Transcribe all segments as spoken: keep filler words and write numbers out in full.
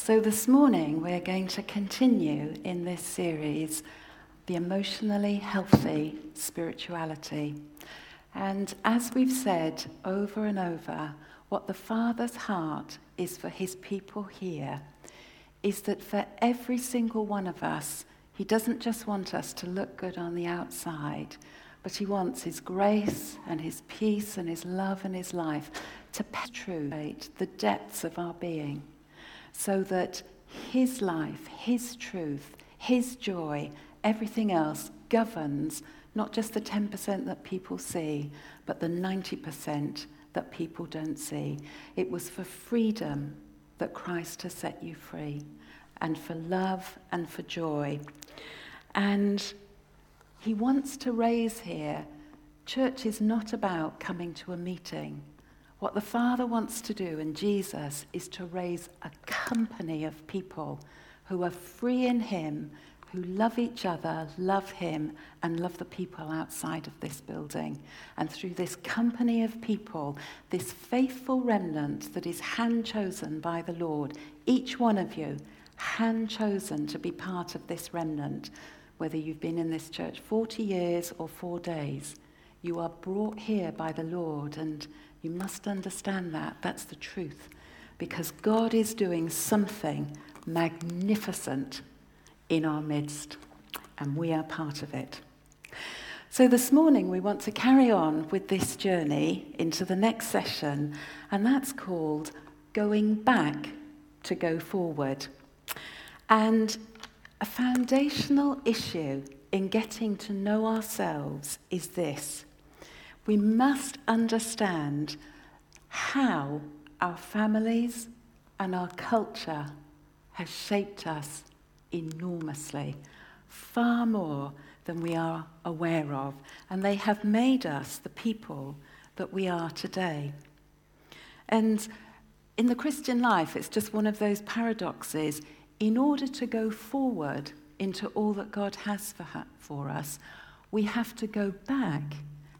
So this morning we're going to continue in this series, The Emotionally Healthy Spirituality. And as we've said over and over, what the Father's heart is for his people here is that for every single one of us, he doesn't just want us to look good on the outside, but he wants his grace and his peace and his love and his life to penetrate the depths of our being, so that his life, his truth, his joy, everything else governs not just the ten percent that people see, but the ninety percent that people don't see. It was for freedom that Christ has set you free, and for love and for joy. And he wants to raise here, church is not about coming to a meeting. What the Father wants to do in Jesus is to raise a company of people who are free in him, who love each other, love him, and love the people outside of this building. And through this company of people, this faithful remnant that is hand-chosen by the Lord, each one of you hand-chosen to be part of this remnant, whether you've been in this church forty years or four days, you are brought here by the Lord, and you must understand that. That's the truth. Because God is doing something magnificent in our midst, and we are part of it. So this morning we want to carry on with this journey into the next session, and that's called Going Back to Go Forward. And a foundational issue in getting to know ourselves is this. We must understand how our families and our culture has shaped us enormously, far more than we are aware of, and they have made us the people that we are today. And in the Christian life, it's just one of those paradoxes. In order to go forward into all that God has for, ha- for us, we have to go back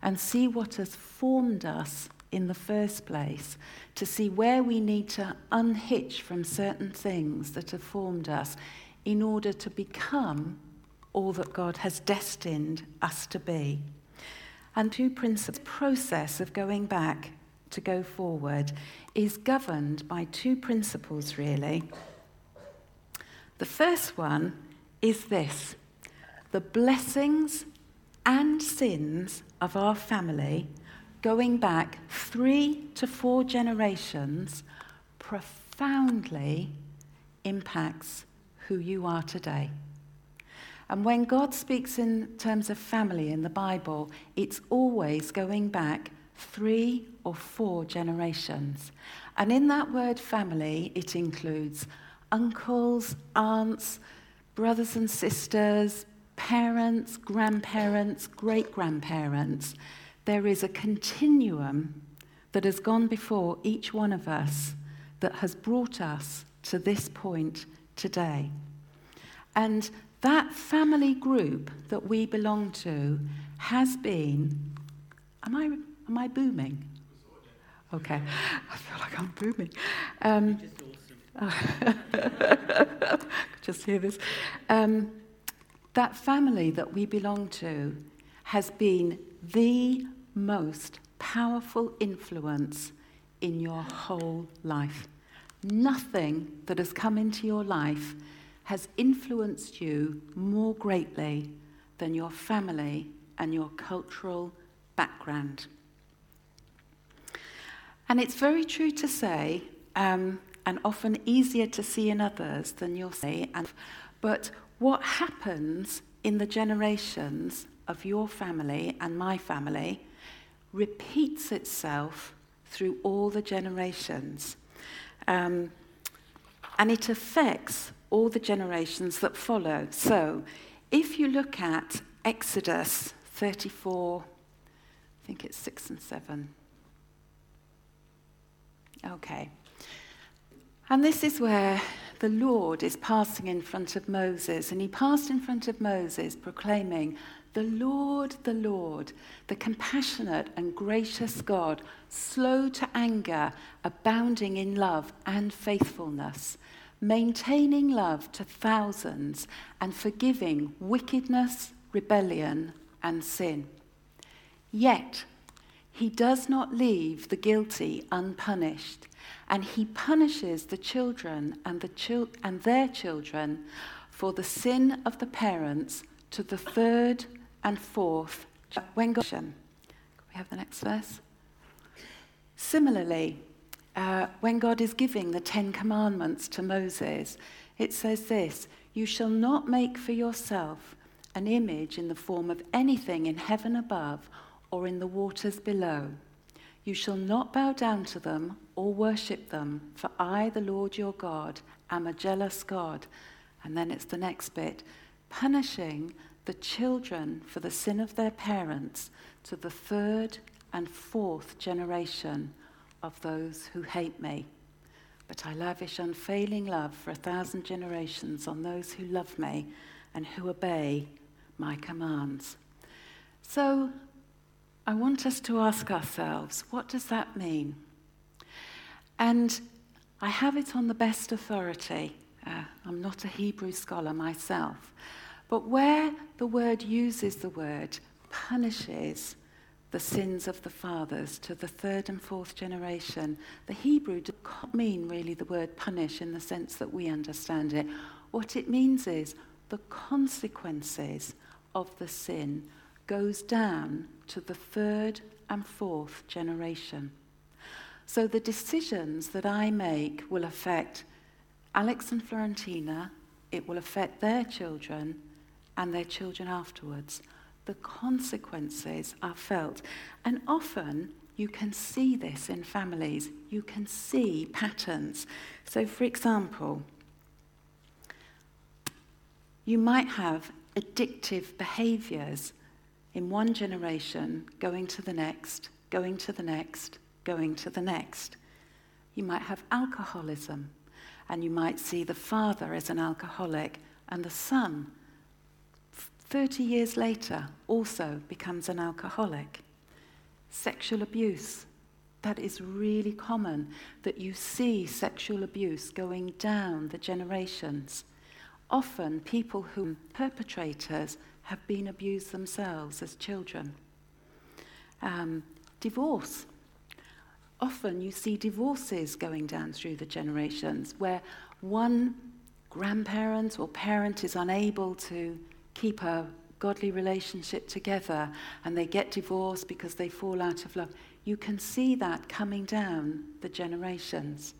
and see what has formed us in the first place, to see where we need to unhitch from certain things that have formed us in order to become all that God has destined us to be. And two principles. The process of going back to go forward is governed by two principles, really. The first one is this: the blessings and sins of our family, going back three to four generations, profoundly impacts who you are today. And when God speaks in terms of family in the Bible, it's always going back three or four generations. And in that word family, it includes uncles, aunts, brothers and sisters, parents, grandparents, great-grandparents. There is a continuum that has gone before each one of us that has brought us to this point today. And that family group that we belong to has been... Am I am I booming? Okay. I feel like I'm booming. Um, oh. Just hear this. Um, that family that we belong to has been the most powerful influence in your whole life. Nothing that has come into your life has influenced you more greatly than your family and your cultural background. And it's very true to say, um, and often easier to see in others than you'll see, and, but what happens in the generations of your family and my family repeats itself through all the generations. Um, and it affects all the generations that follow. So if you look at Exodus thirty-four, I think it's six and seven. Okay. And this is where the Lord is passing in front of Moses, and he passed in front of Moses proclaiming, "The Lord, the Lord, the compassionate and gracious God, slow to anger, abounding in love and faithfulness, maintaining love to thousands and forgiving wickedness, rebellion, and sin. Yet, he does not leave the guilty unpunished, and he punishes the children and, the chil- and their children for the sin of the parents to the third and fourth. When God, can we have the next verse? Similarly, uh, when God is giving the Ten Commandments to Moses, it says this: "You shall not make for yourself an image in the form of anything in heaven above or in the waters below. You shall not bow down to them or worship them, for I, the Lord your God, am a jealous God." And then it's the next bit, punishing the children for the sin of their parents to the third and fourth generation of those who hate me. But I lavish unfailing love for a thousand generations on those who love me and who obey my commands. So I want us to ask ourselves, what does that mean? And I have it on the best authority. Uh, I'm not a Hebrew scholar myself. But where the word uses the word punishes the sins of the fathers to the third and fourth generation, the Hebrew does not mean really the word punish in the sense that we understand it. What it means is the consequences of the sin goes down to the third and fourth generation. So the decisions that I make will affect Alex and Florentina, it will affect their children and their children afterwards. The consequences are felt. And often you can see this in families. You can see patterns. So for example, you might have addictive behaviors in one generation going to the next, going to the next, going to the next. You might have alcoholism, and you might see the father as an alcoholic, and the son, thirty years later, also becomes an alcoholic. Sexual abuse. That is really common, that you see sexual abuse going down the generations. Often, people who are perpetrators have been abused themselves as children. Um, divorce. Often you see divorces going down through the generations where one grandparent or parent is unable to keep a godly relationship together and they get divorced because they fall out of love. You can see that coming down the generations.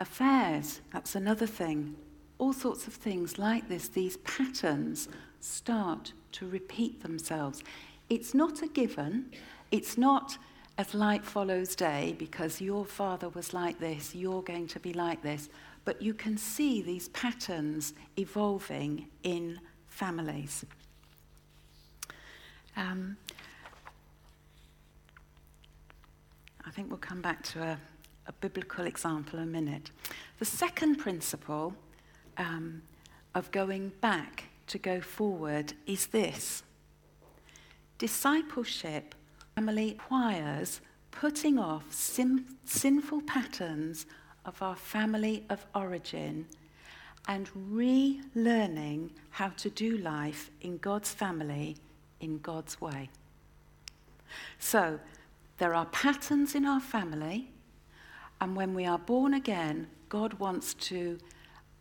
Affairs, that's another thing. All sorts of things like this, these patterns start to repeat themselves. It's not a given. It's not as light follows day, because your father was like this, you're going to be like this. But you can see these patterns evolving in families. Um, I think we'll come back to a, a biblical example in a minute. The second principle um, of going back to go forward is this. Discipleship family requires putting off sin- sinful patterns of our family of origin and relearning how to do life in God's family, in God's way. So, there are patterns in our family, and when we are born again, God wants to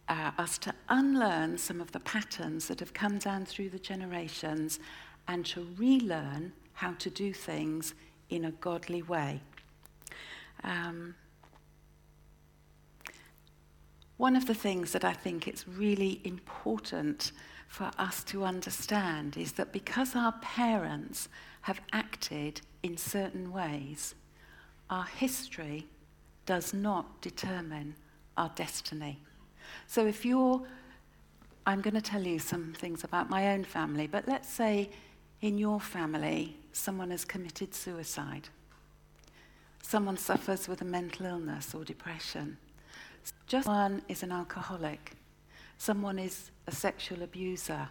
uh, us to unlearn some of the patterns that have come down through the generations and to relearn how to do things in a godly way. Um, one of the things that I think it's really important for us to understand is that because our parents have acted in certain ways, our history does not determine our destiny. So if you're, I'm going to tell you some things about my own family, but let's say in your family, someone has committed suicide. Someone suffers with a mental illness or depression. Someone is an alcoholic. Someone is a sexual abuser.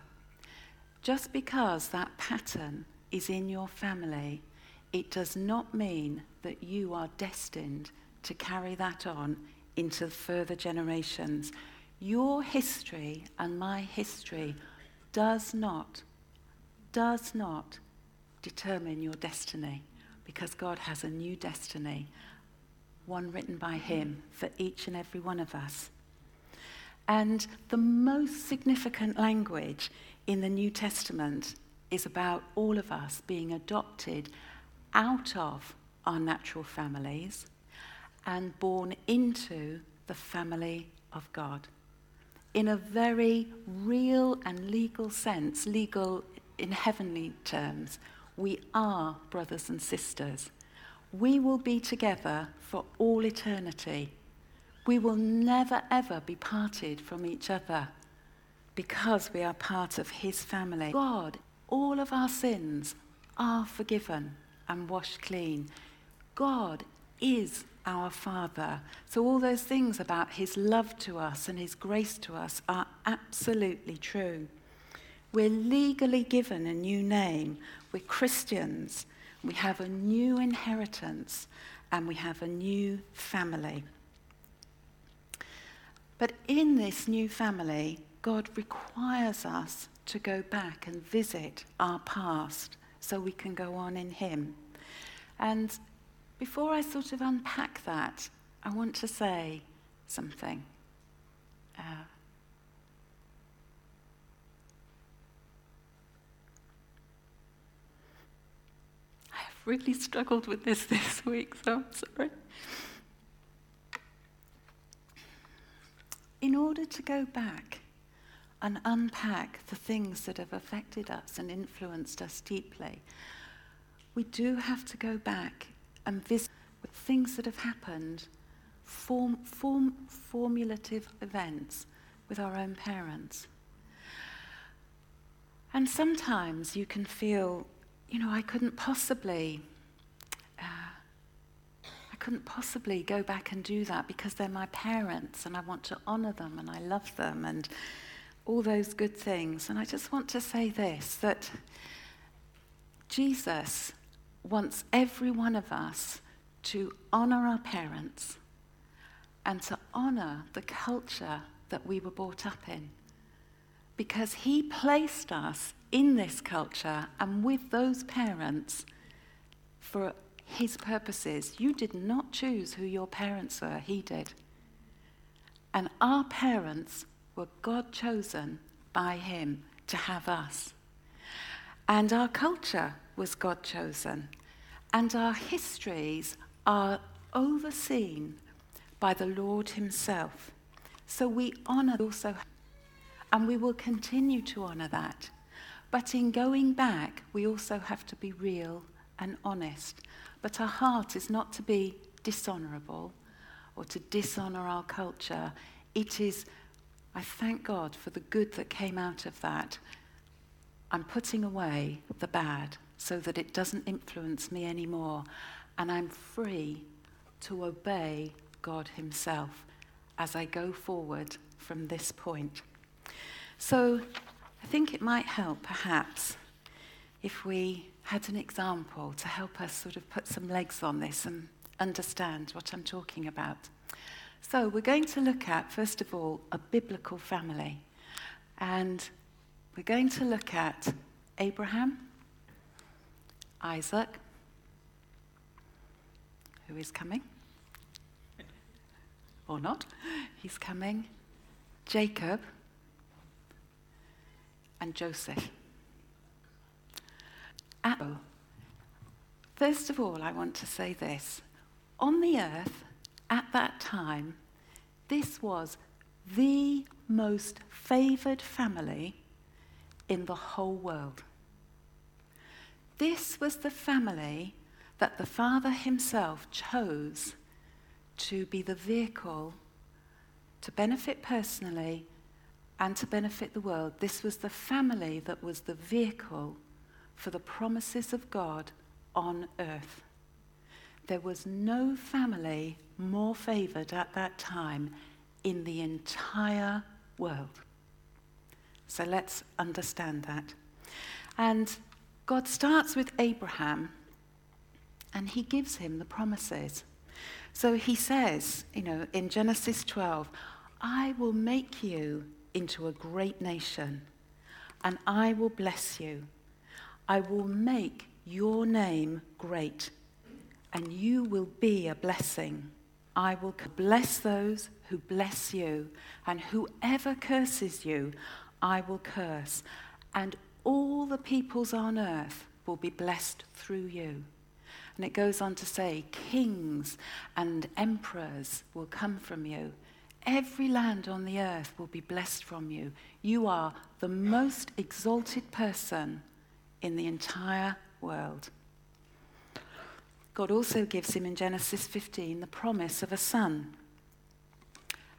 Just because that pattern is in your family, it does not mean that you are destined to carry that on into further generations. Your history and my history does not, does not determine your destiny, because God has a new destiny, one written by him for each and every one of us. And the most significant language in the New Testament is about all of us being adopted out of our natural families and born into the family of God. In a very real and legal sense, legal in heavenly terms, we are brothers and sisters. We will be together for all eternity. We will never, ever be parted from each other because we are part of his family. God, all of our sins are forgiven and washed clean. God is our Father. So all those things about his love to us and his grace to us are absolutely true. We're legally given a new name. We're Christians. We have a new inheritance and we have a new family. But in this new family, God requires us to go back and visit our past so we can go on in him. And before I sort of unpack that, I want to say something. Uh, I have really struggled with this this week, so I'm sorry. In order to go back and unpack the things that have affected us and influenced us deeply, we do have to go back and visit with things that have happened, form, form, formulative events with our own parents. And sometimes you can feel, you know, I couldn't possibly, uh, I couldn't possibly go back and do that because they're my parents and I want to honor them and I love them and all those good things. And I just want to say this, that Jesus wants every one of us to honor our parents and to honor the culture that we were brought up in, because he placed us in this culture and with those parents for his purposes. You did not choose who your parents were, he did. And our parents were God chosen by him to have us. And our culture was God chosen. And our histories are overseen by the Lord himself. So we honor also, and we will continue to honor that. But in going back, we also have to be real and honest. But our heart is not to be dishonorable or to dishonor our culture. It is, I thank God for the good that came out of that. I'm putting away the bad so that it doesn't influence me anymore. And I'm free to obey God himself as I go forward from this point. So I think it might help perhaps if we had an example to help us sort of put some legs on this and understand what I'm talking about. So we're going to look at, first of all, a biblical family. And we're going to look at Abraham, Isaac, who is coming, or not, he's coming, Jacob, and Joseph. First of all, I want to say this. On the earth, at that time, this was the most favored family in the whole world. This was the family that the Father himself chose to be the vehicle to benefit personally and to benefit the world. This was the family that was the vehicle for the promises of God on earth. There was no family more favored at that time in the entire world. So let's understand that. And God starts with Abraham and he gives him the promises. So he says, you know, in Genesis twelve, I will make you into a great nation, and I will bless you. I will make your name great, and you will be a blessing. I will bless those who bless you, and whoever curses you, I will curse, and all the peoples on earth will be blessed through you. And it goes on to say, kings and emperors will come from you. Every land on the earth will be blessed from you. You are the most exalted person in the entire world. God also gives him in Genesis fifteen the promise of a son.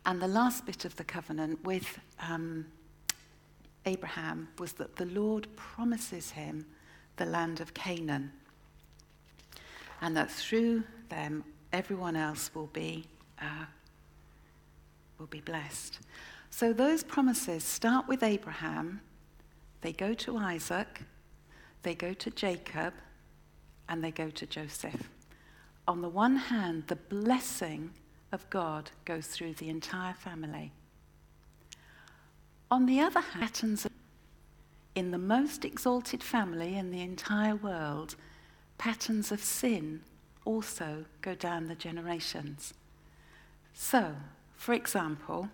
And the last bit of the covenant with um, Abraham was that the Lord promises him the land of Canaan, and that through them everyone else will be uh, will be blessed. So those promises start with Abraham, they go to Isaac, they go to Jacob, and they go to Joseph. On the one hand, the blessing of God goes through the entire family. On the other hand, patterns in the most exalted family in the entire world, patterns of sin also go down the generations. So, for example,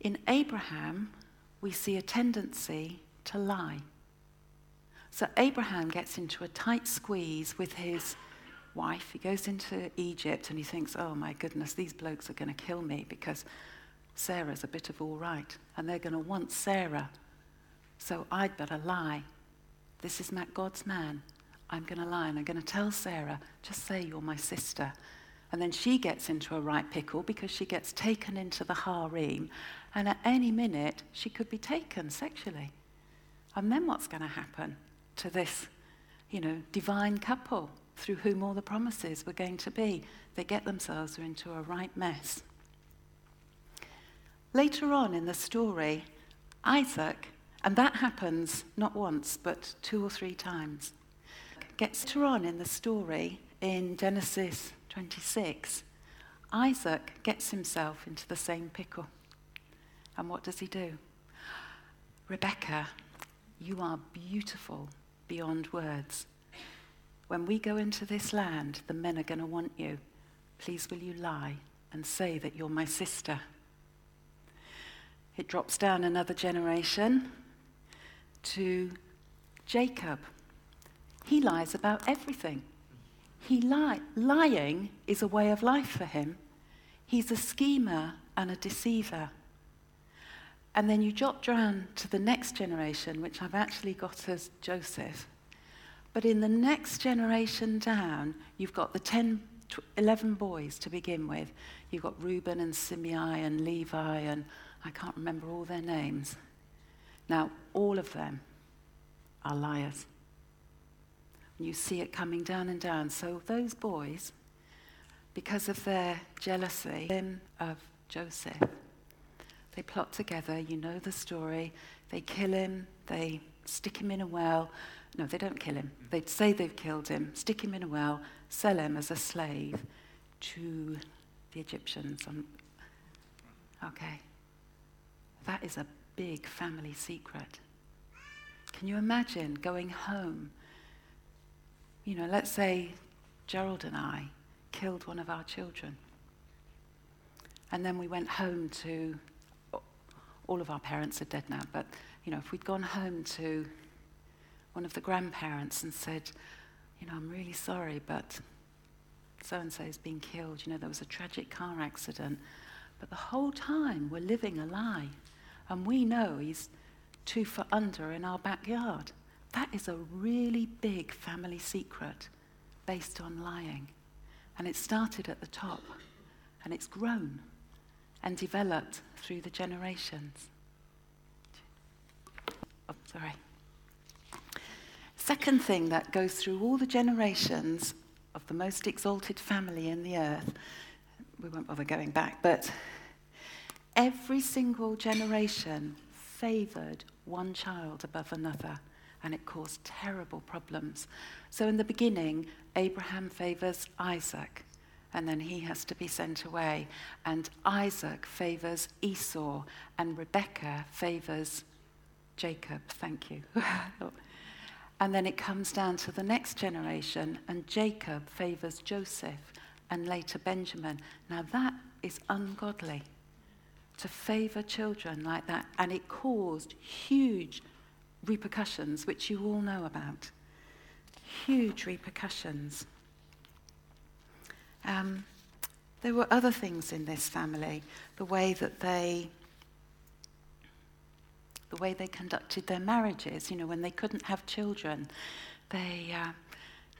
in Abraham, we see a tendency to lie. So Abraham gets into a tight squeeze with his wife. He goes into Egypt and he thinks, oh my goodness, these blokes are going to kill me because Sarah's a bit of all right and they're going to want Sarah. So I'd better lie. This is God's man. I'm going to lie and I'm going to tell Sarah, just say you're my sister. And then she gets into a right pickle because she gets taken into the harem, and at any minute she could be taken sexually. And then what's going to happen to this, you know, divine couple through whom all the promises were going to be? They get themselves into a right mess. Later on in the story, Isaac, and that happens not once, but two or three times, gets later on in the story in Genesis twenty-six, Isaac gets himself into the same pickle. And what does he do? Rebecca, you are beautiful beyond words. When we go into this land, the men are going to want you. Please will you lie and say that you're my sister? It drops down another generation to Jacob. He lies about everything. He li- lying is a way of life for him. He's a schemer and a deceiver. And then you jot down to the next generation, which I've actually got as Joseph. But in the next generation down, you've got the ten, eleven boys to begin with. You've got Reuben and Simeon and Levi and I can't remember all their names. Now, all of them are liars. And you see it coming down and down. So those boys, because of their jealousy of Joseph, they plot together, you know the story, they kill him, they stick him in a well. No, they don't kill him. They say they've killed him, stick him in a well, sell him as a slave to the Egyptians. Okay. That is a big family secret. Can you imagine going home? You know, let's say Gerald and I killed one of our children. And then we went home to, all of our parents are dead now, but, you know, if we'd gone home to one of the grandparents and said, you know, I'm really sorry, but so-and-so's been killed. You know, there was a tragic car accident. But the whole time we're living a lie. And we know he's two for under in our backyard. That is a really big family secret based on lying. And it started at the top, and it's grown and developed through the generations. Oh, sorry. Second thing that goes through all the generations of the most exalted family in the earth, we won't bother going back, but every single generation favoured one child above another, and it caused terrible problems. So in the beginning, Abraham favours Isaac. and then he has to be sent away. And Isaac favors Esau, and Rebecca favors Jacob. Thank you. And then it comes down to the next generation, and Jacob favors Joseph, and later Benjamin. Now that is ungodly, to favor children like that, and it caused huge repercussions, which you all know about. Huge repercussions. Um, there were other things in this family, the way that they the way they conducted their marriages. You know, when they couldn't have children, they, uh,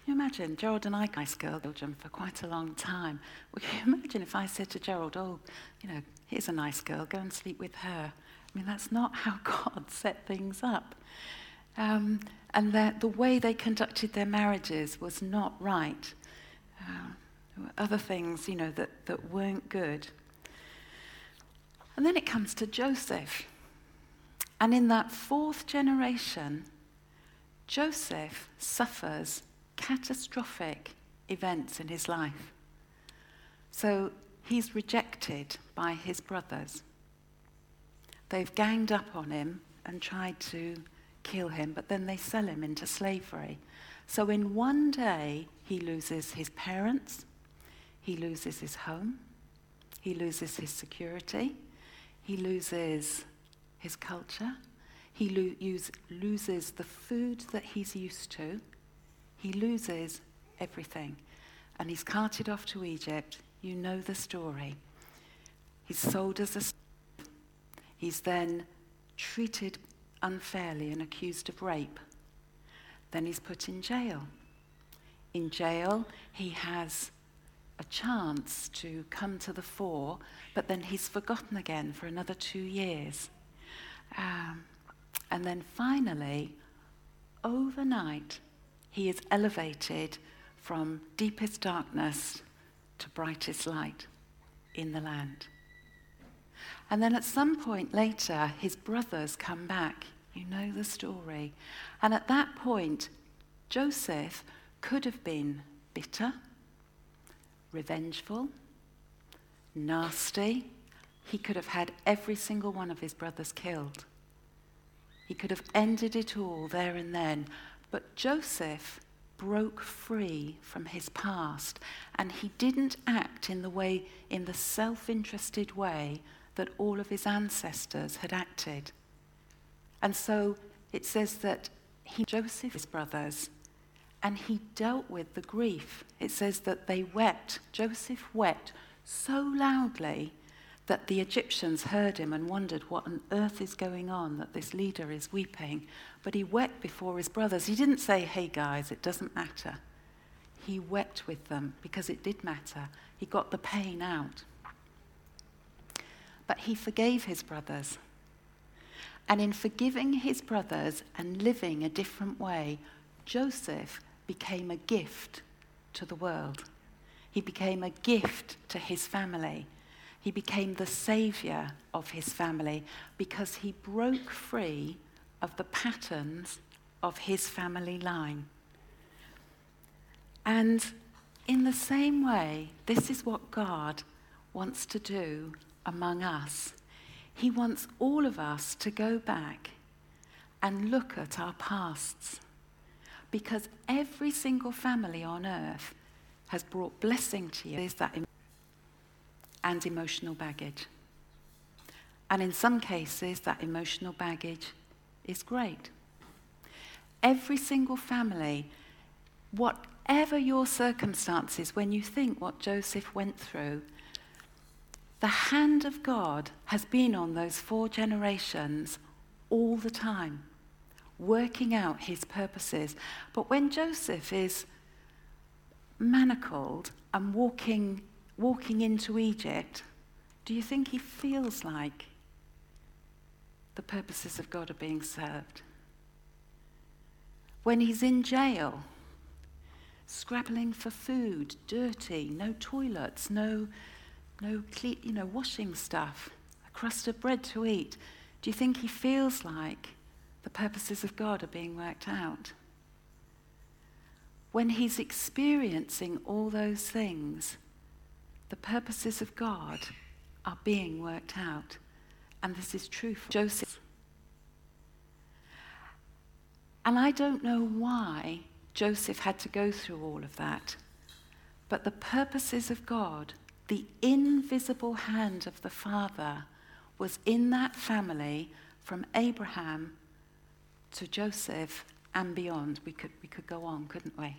you imagine, Gerald and I guys children for quite a long time. Well, can you imagine if I said to Gerald, oh, you know, here's a nice girl, go and sleep with her? I mean, that's not how God set things up. Um, and that the way they conducted their marriages was not right. Uh, there were other things, you know, that, that weren't good. And then it comes to Joseph. And in that fourth generation, Joseph suffers catastrophic events in his life. So he's rejected by his brothers. They've ganged up on him and tried to kill him, but then they sell him into slavery. So in one day, he loses his parents, he loses his home, he loses his security, he loses his culture, he lo- use, loses the food that he's used to, he loses everything, and he's carted off to Egypt. You know the story. He's sold as a slave. He's then treated unfairly and accused of rape. Then he's put in jail. In jail, he has a chance to come to the fore, but then he's forgotten again for another two years. Um, and then finally, overnight, he is elevated from deepest darkness to brightest light in the land. And then at some point later, his brothers come back. You know the story. And at that point, Joseph could have been bitter, revengeful, nasty. He could have had every single one of his brothers killed. He could have ended it all there and then. But Joseph broke free from his past, and he didn't act in the way, in the self-interested way that all of his ancestors had acted. And so it says that he, Joseph, his brothers, and he dealt with the grief. It says that they wept. Joseph wept so loudly that the Egyptians heard him and wondered what on earth is going on, that this leader is weeping. But he wept before his brothers. He didn't say, hey guys, it doesn't matter. He wept with them because it did matter. He got the pain out. But he forgave his brothers. And in forgiving his brothers and living a different way, Joseph became a gift to the world. He became a gift to his family. He became the savior of his family because he broke free of the patterns of his family line. And in the same way, this is what God wants to do among us. He wants all of us to go back and look at our pasts, because every single family on earth has brought blessing to you. Is that and emotional baggage. And in some cases, that emotional baggage is great. Every single family, whatever your circumstances, when you think what Joseph went through, the hand of God has been on those four generations all the time, working out his purposes. But when Joseph is manacled and walking walking into Egypt, do you think he feels like the purposes of God are being served? When he's in jail, scrabbling for food, dirty, no toilets, no, no clean, you know, washing stuff, a crust of bread to eat, do you think he feels like the purposes of God are being worked out? When he's experiencing all those things, The purposes of God are being worked out. And this is true for Joseph. And I don't know why Joseph had to go through all of that, but the purposes of God, the invisible hand of the Father, was in that family from Abraham to Joseph and beyond. We could, we could go on, couldn't we?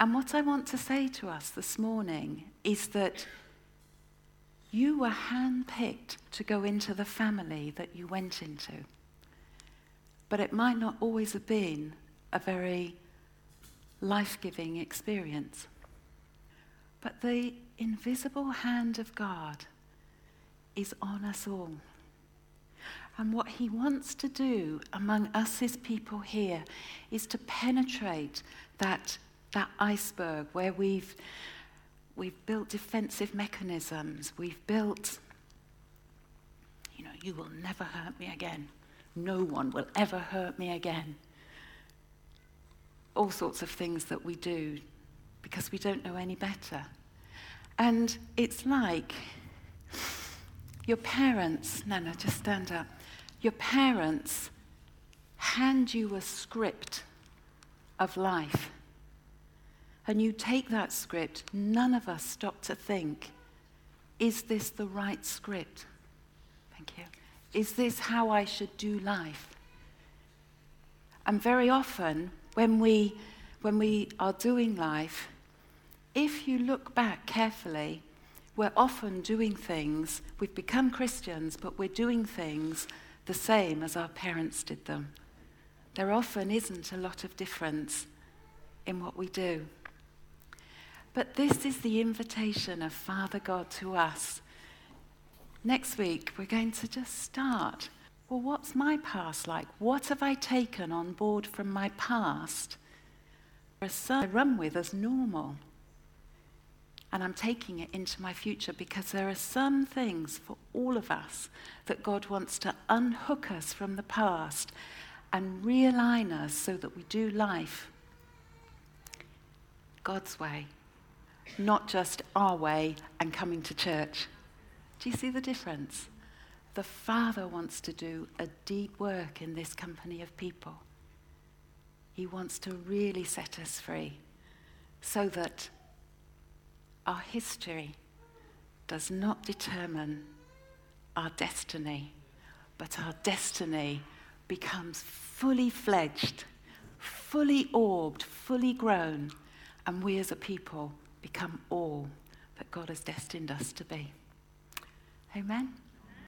And what I want to say to us this morning is that you were handpicked to go into the family that you went into. But it might not always have been a very life-giving experience. But the invisible hand of God is on us all. And what he wants to do among us, his people here, is to penetrate that that iceberg where we've we've built defensive mechanisms, we've built, you know, you will never hurt me again. No one will ever hurt me again. All sorts of things that we do because we don't know any better. And it's like your parents, Nana, just stand up. Your parents hand you a script of life. And you take that script, none of us stop to think, is this the right script? Thank you. Is this how I should do life? And very often, when we, when we are doing life, if you look back carefully, we're often doing things, we've become Christians, but we're doing things the same as our parents did them. There often isn't a lot of difference in what we do. But this is the invitation of Father God to us. Next week, we're going to just start. Well, what's my past like? What have I taken on board from my past? A son I run with as normal. And I'm taking it into my future because there are some things for all of us that God wants to unhook us from the past and realign us so that we do life God's way. Not just our way and coming to church. Do you see the difference? The Father wants to do a deep work in this company of people. He wants to really set us free so that our history does not determine our destiny, but our destiny becomes fully fledged, fully orbed, fully grown, and we as a people become all that God has destined us to be. Amen.